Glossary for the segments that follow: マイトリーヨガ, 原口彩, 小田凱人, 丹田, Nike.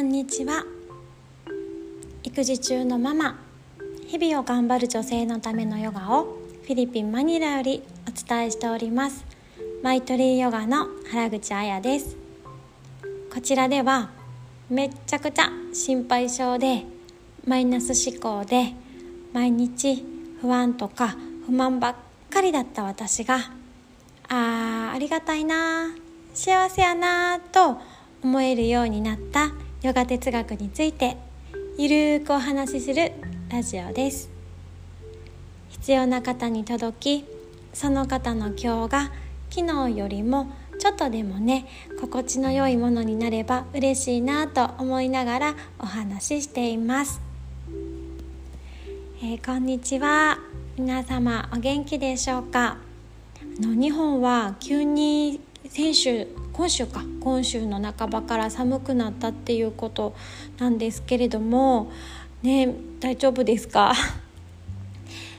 こんにちは。育児中のママ、日々を頑張る女性のためのヨガをフィリピン・マニラよりお伝えしております。マイトリーヨガの原口彩です。こちらではめっちゃくちゃ心配性でマイナス思考で毎日不安とか不満ばっかりだった私がありがたいな、幸せやなと思えるようになったヨガ哲学についてゆるーくお話しするラジオです。必要な方に届き、その方の今日が昨日よりもちょっとでもね、心地の良いものになれば嬉しいなと思いながらお話ししています。こんにちは。皆様お元気でしょうか。日本は急に今週の半ばから寒くなったっていうことなんですけれどもね、大丈夫ですか？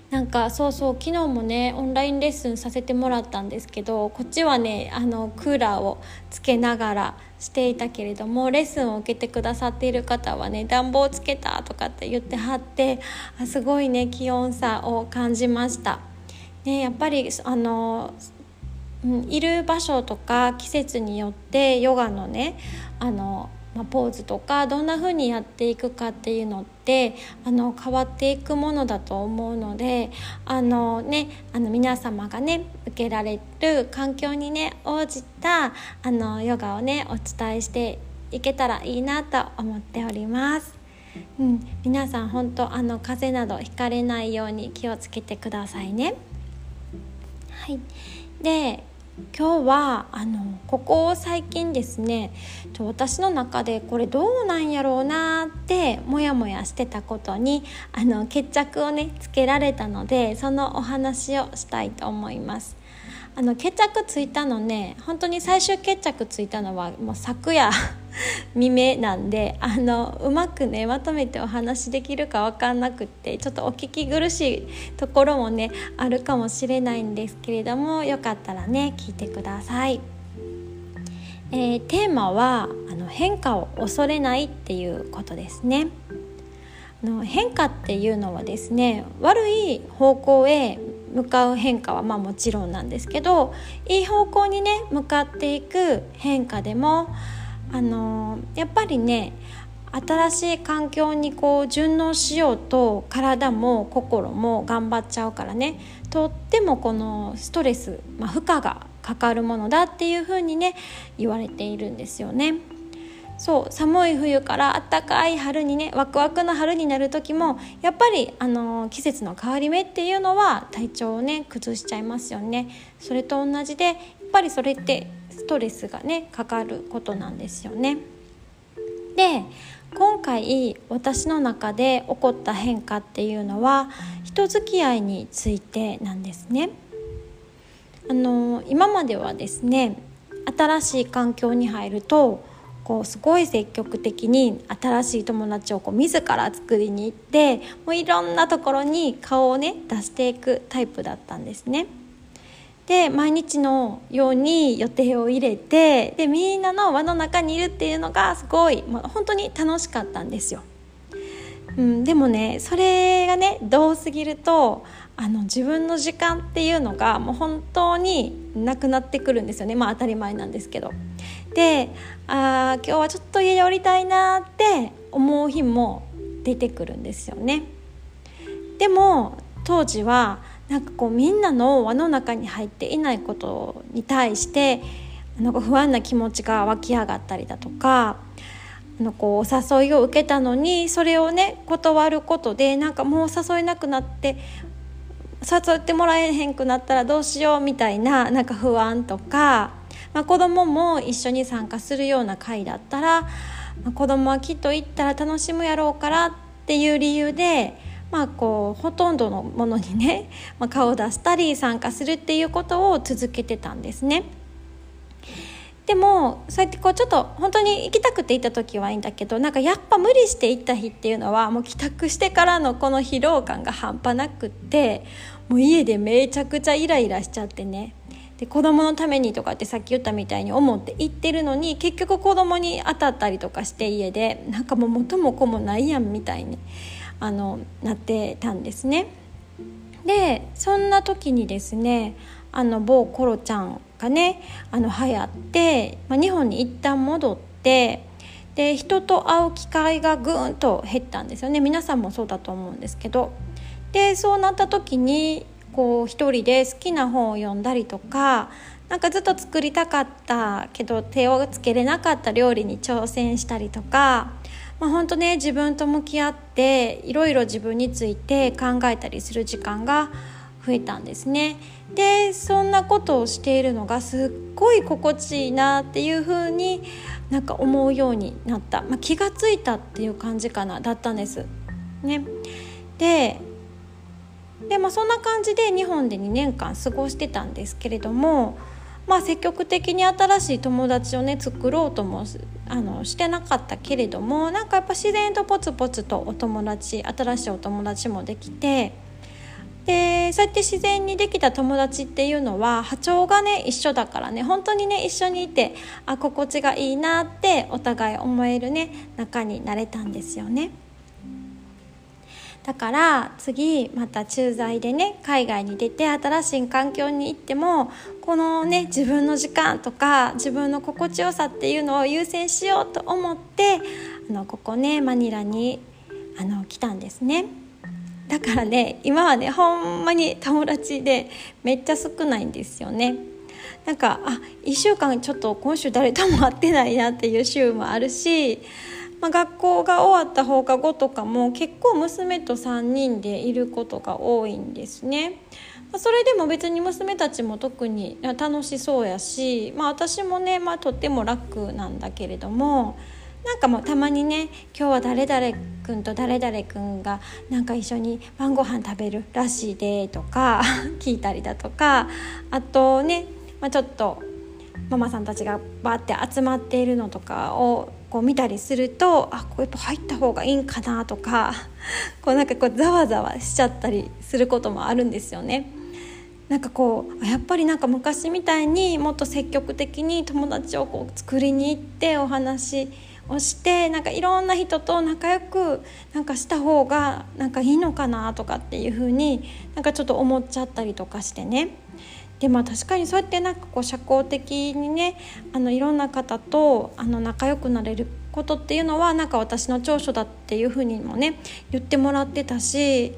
昨日もねオンラインレッスンさせてもらったんですけど、こっちはねクーラーをつけながらしていたけれども、レッスンを受けてくださっている方はね暖房つけたとかって言ってはって、すごいね気温差を感じましたね。やっぱりいる場所とか季節によってヨガのねポーズとかどんな風にやっていくかっていうのって変わっていくものだと思うので、皆様がね受けられる環境にね応じたヨガをねお伝えしていけたらいいなと思っております。皆さん本当風邪などひかれないように気をつけてくださいね。はい。で今日はここ最近ですね、私の中でこれどうなんやろうなってモヤモヤしてたことに決着をねつけられたので、そのお話をしたいと思います。決着ついたのね、本当に最終決着ついたのはもう昨夜未明なんで、うまくねまとめてお話できるか分かんなくって、ちょっとお聞き苦しいところもねあるかもしれないんですけれども、よかったらね聞いてください。テーマは変化を恐れないっていうことですね。変化っていうのはですね、悪い方向へ向かう変化はもちろんなんですけど、いい方向にね向かっていく変化でもやっぱりね新しい環境に順応しようと体も心も頑張っちゃうからね、とってもこのストレス、負荷がかかるものだっていうふうにね言われているんですよね。そう寒い冬から暖かい春にね、ワクワクの春になる時もやっぱり季節の変わり目っていうのは体調をね崩しちゃいますよね。それと同じでやっぱりそれってストレスがねかかることなんですよね。で今回私の中で起こった変化っていうのは人付き合いについてなんですね。今まではですね、新しい環境に入るとすごい積極的に新しい友達を自ら作りに行って、もういろんなところに顔をね出していくタイプだったんですね。で毎日のように予定を入れて、でみんなの輪の中にいるっていうのがすごい、本当に楽しかったんですよ。でもねそれがねどうすぎると自分の時間っていうのがもう本当になくなってくるんですよね。当たり前なんですけど。で今日はちょっと家に降りたいなって思う日も出てくるんですよね。でも当時はみんなの輪の中に入っていないことに対して不安な気持ちが湧き上がったりだとか、お誘いを受けたのにそれをね断ることでもう誘えなくなって、誘ってもらえへんくなったらどうしようみたいな不安とか、子供も一緒に参加するような会だったら、子供はきっと行ったら楽しむやろうからっていう理由で、ほとんどのものにね、顔を出したり参加するっていうことを続けてたんですね。でもそうやってちょっと本当に行きたくて行った時はいいんだけど、やっぱ無理して行った日っていうのはもう帰宅してからのこの疲労感が半端なくって、もう家でめちゃくちゃイライラしちゃってね。で子供のためにとかってさっき言ったみたいに思って言ってるのに、結局子供に当たったりとかして家でなんかもう元も子もないやんみたいになってたんですね。でそんな時にですね、某コロちゃんがね流行って、日本に一旦戻って、で人と会う機会がぐーんと減ったんですよね。皆さんもそうだと思うんですけど、でそうなった時にこう一人で好きな本を読んだりとか、なんかずっと作りたかったけど手をつけれなかった料理に挑戦したりとか、本当ね自分と向き合っていろいろ自分について考えたりする時間が増えたんですね。でそんなことをしているのがすっごい心地いいなっていう風になんか思うようになった、気がついたっていう感じかなだったんです、ね、で、そんな感じで日本で2年間過ごしてたんですけれども、積極的に新しい友達をね作ろうともしてなかったけれども、なんかやっぱ自然とポツポツとお友達、新しいお友達もできて、でそうやって自然にできた友達っていうのは波長がね一緒だからね、本当にね一緒にいて心地がいいなってお互い思えるね仲になれたんですよね。だから次また駐在でね海外に出て新しい環境に行っても、このね自分の時間とか自分の心地よさっていうのを優先しようと思って、ここねマニラに来たんですね。だからね今はねほんまに友達でめっちゃ少ないんですよね。なんか1週間ちょっと今週誰とも会ってないなっていう週もあるし、学校が終わった放課後とかも結構娘と3人でいることが多いんですね。それでも別に娘たちも特に楽しそうやし、私もね、とっても楽なんだけれども、なんかもうたまにね今日は誰々くんと誰々くんがなんか一緒に晩ご飯食べるらしいでとか聞いたりだとか、あとね、ちょっとママさんたちがバーって集まっているのとかをこう見たりすると、こうやっぱ入った方がいいんかなとか、なんかざわざわしちゃったりすることもあるんですよね。なんかやっぱりなんか昔みたいにもっと積極的に友達を作りに行ってお話をして、なんかいろんな人と仲良くなんかした方がなんかいいのかなとかっていう風になんかちょっと思っちゃったりとかしてね。で確かにそうやってなんか社交的にねいろんな方と仲良くなれることっていうのはなんか私の長所だっていうふうにもね言ってもらってたし、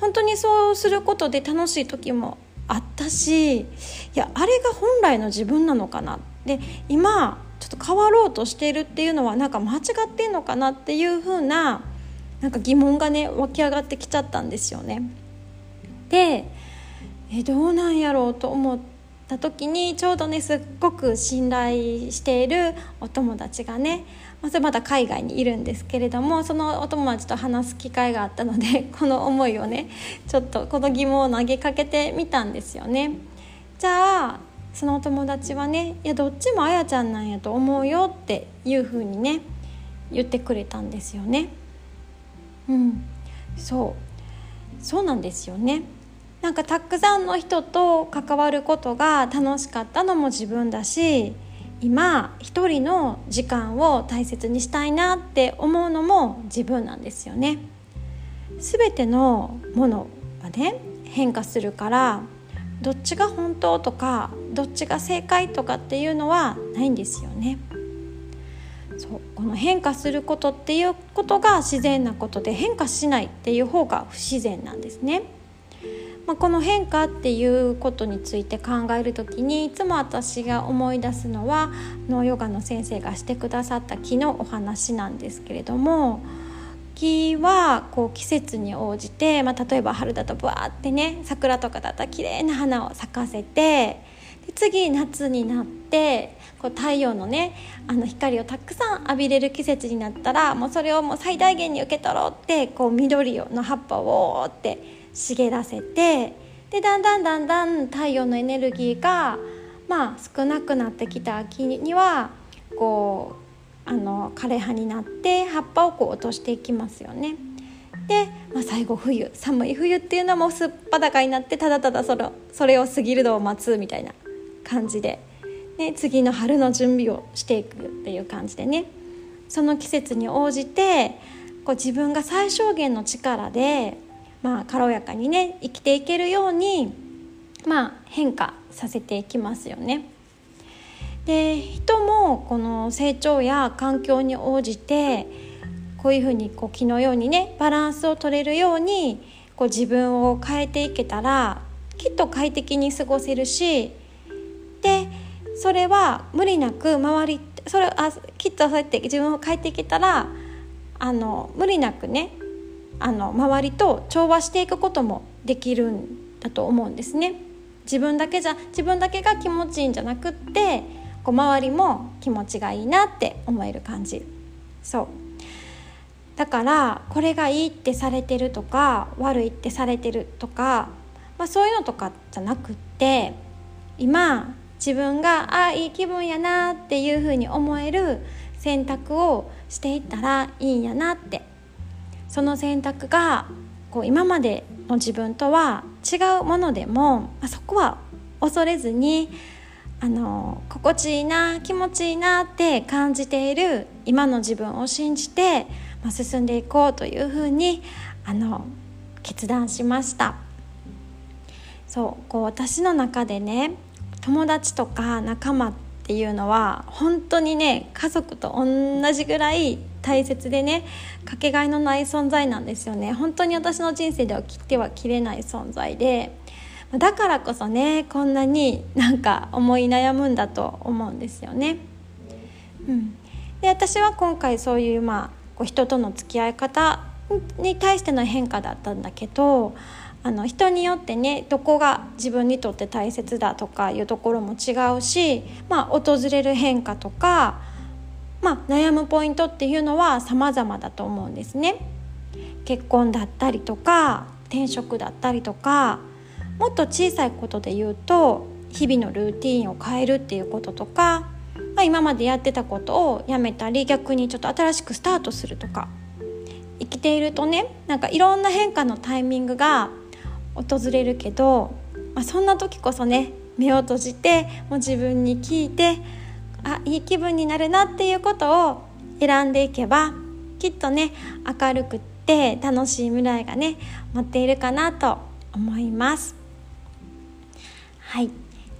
本当にそうすることで楽しい時もあったし、いやあれが本来の自分なのかなで今ちょっと変わろうとしているっていうのはなんか間違ってんのかなっていうふうななんか疑問がね湧き上がってきちゃったんですよね。でどうなんやろうと思った時に、ちょうどねすっごく信頼しているお友達がね、それまだ海外にいるんですけれども、そのお友達と話す機会があったので、この思いをねちょっとこの疑問を投げかけてみたんですよね。じゃあそのお友達はね、いやどっちもあやちゃんなんやと思うよっていう風にね言ってくれたんですよね。そうなんですよね。なんかたくさんの人と関わることが楽しかったのも自分だし、今一人の時間を大切にしたいなって思うのも自分なんですよね。全てのものがね変化するから、どっちが本当とかどっちが正解とかっていうのはないんですよね。そう、この変化することっていうことが自然なことで、変化しないっていう方が不自然なんですね。この変化っていうことについて考えるときに、いつも私が思い出すのはヨガの先生がしてくださった木のお話なんですけれども、木は季節に応じて、例えば春だとブワーってね桜とかだったら綺麗な花を咲かせて、で次夏になって太陽のね光をたくさん浴びれる季節になったら、もうそれをもう最大限に受け取ろうって緑の葉っぱを覆って茂らせて、でだんだん太陽のエネルギーが少なくなってきた秋には枯れ葉になって葉っぱを落としていきますよね。で、最後冬、寒い冬っていうのはもうすっぱだかになって、ただそれを過ぎるのを待つみたいな感じで、ね、次の春の準備をしていくっていう感じでね、その季節に応じてこう自分が最小限の力で、軽やかにね生きていけるように、変化させていきますよね。で、人もこの成長や環境に応じてこういうふうにこう気のようにねバランスを取れるようにこう自分を変えていけたらきっと快適に過ごせるし、でそれは無理なく周りそれきっとそうやって自分を変えていけたら無理なくね周りと調和していくこともできるんだと思うんですね。自分だけが気持ちいいんじゃなくってこう周りも気持ちがいいなって思える感じ。そうだからこれがいいってされてるとか悪いってされてるとか、そういうのとかじゃなくって、今自分がいい気分やなっていうふうに思える選択をしていったらいいんやなって、その選択がこう今までの自分とは違うものでも、そこは恐れずに心地いいな気持ちいいなって感じている今の自分を信じて進んでいこうというふうに決断しました。こう私の中でね、友達とか仲間っていうのは本当にね家族と同じぐらい大切でね、かけがえのない存在なんですよね。本当に私の人生では切っては切れない存在で、だからこそねこんなに思い悩むんだと思うんですよね、で私は今回そういう人との付き合い方に対しての変化だったんだけど、人によってねどこが自分にとって大切だとかいうところも違うし、訪れる変化とか、悩むポイントっていうのは様々だと思うんですね。結婚だったりとか転職だったりとか、もっと小さいことで言うと日々のルーティーンを変えるっていうこととか、今までやってたことをやめたり逆にちょっと新しくスタートするとか、生きているとねいろんな変化のタイミングが訪れるけど、そんな時こそね目を閉じてもう自分に聞いていい気分になるなっていうことを選んでいけば、きっとね明るくって楽しい未来がね待っているかなと思います。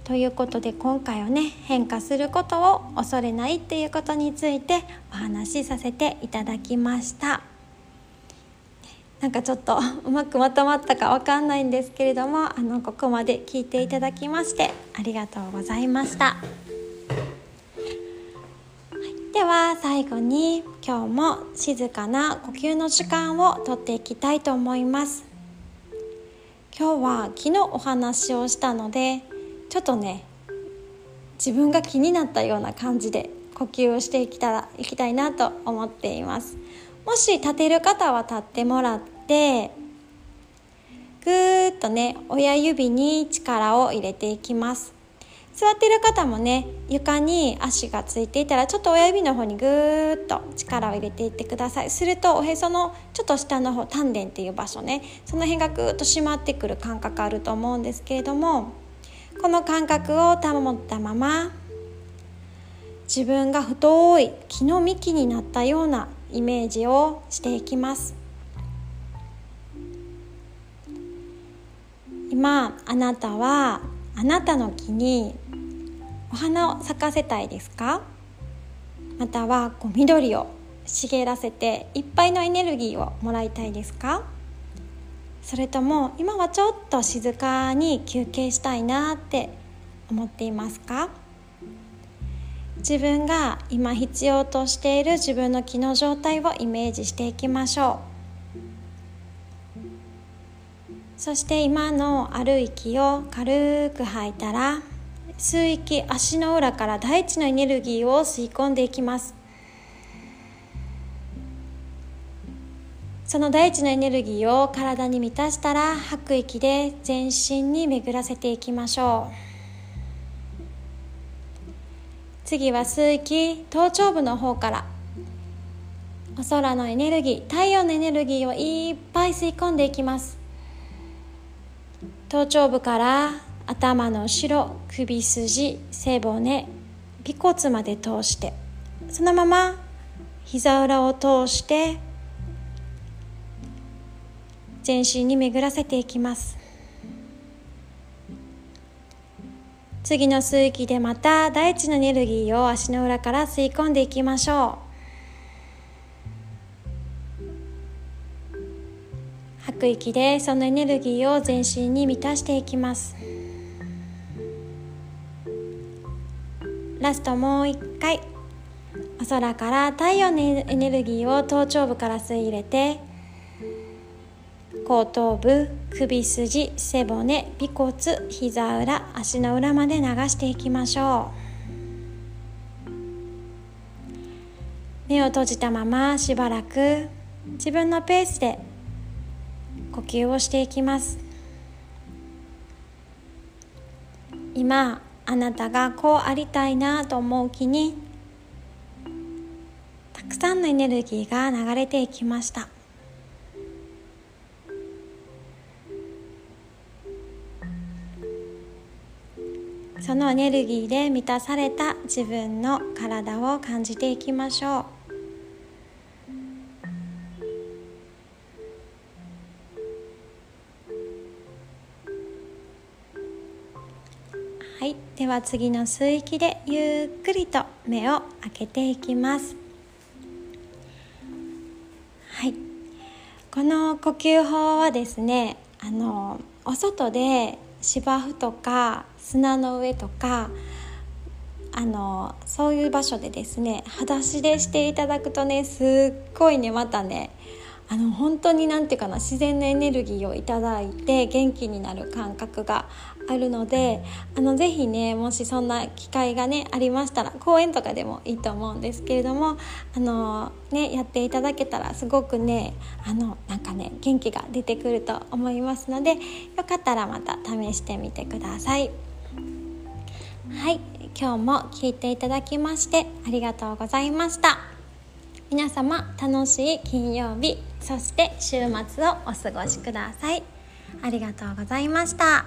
ということで今回はね変化することを恐れないっていうことについてお話しさせていただきました。ちょっとうまくまとまったかわかんないんですけれども、ここまで聞いていただきましてありがとうございました。では最後に今日も静かな呼吸の時間をとっていきたいと思います。今日は昨日お話をしたのでちょっとね自分が気になったような感じで呼吸をしていきたいなと思っています。もし立てる方は立ってもらってぐーっとね親指に力を入れていきます。座ってる方もね床に足がついていたらちょっと親指の方にぐーっと力を入れていってください。するとおへそのちょっと下の方、丹田っていう場所ね、その辺がぐーっと締まってくる感覚あると思うんですけれども、この感覚を保ったまま自分が太い木の幹になったようなイメージをしていきます。今あなたはあなたの木にお花を咲かせたいですか？または緑を茂らせていっぱいのエネルギーをもらいたいですか？それとも今はちょっと静かに休憩したいなって思っていますか？自分が今必要としている自分の気の状態をイメージしていきましょう。そして今のある息を軽く吐いたら吸う息、足の裏から大地のエネルギーを吸い込んでいきます。その大地のエネルギーを体に満たしたら吐く息で全身に巡らせていきましょう。次は吸う息、頭頂部の方からお空のエネルギー、太陽のエネルギーをいっぱい吸い込んでいきます。頭頂部から頭の後ろ、首筋、背骨、尾骨まで通して、そのまま膝裏を通して全身に巡らせていきます。次の吸う息でまた大地のエネルギーを足の裏から吸い込んでいきましょう。吐く息でそのエネルギーを全身に満たしていきます。ラストもう一回、お空から太陽のエネルギーを頭頂部から吸い入れて、後頭部、首筋、背骨、尾骨、膝裏、足の裏まで流していきましょう。目を閉じたまましばらく自分のペースで呼吸をしていきます。今、あなたがこうありたいなと思う気に、たくさんのエネルギーが流れていきました。そのエネルギーで満たされた自分の体を感じていきましょう。はい、では次の吸う息でゆっくりと目を開けていきます。はい、この呼吸法はですね、お外で芝生とか砂の上とかそういう場所でですね、裸足でしていただくとね、すっごいね、またね、本当になんていうかな、自然のエネルギーをいただいて元気になる感覚があるので、ぜひね、もしそんな機会がねありましたら、公園とかでもいいと思うんですけれども、やっていただけたらすごくね、なんかね、元気が出てくると思いますので、よかったらまた試してみてください。はい、今日も聞いていただきましてありがとうございました。皆様、楽しい金曜日、そして週末をお過ごしください。ありがとうございました。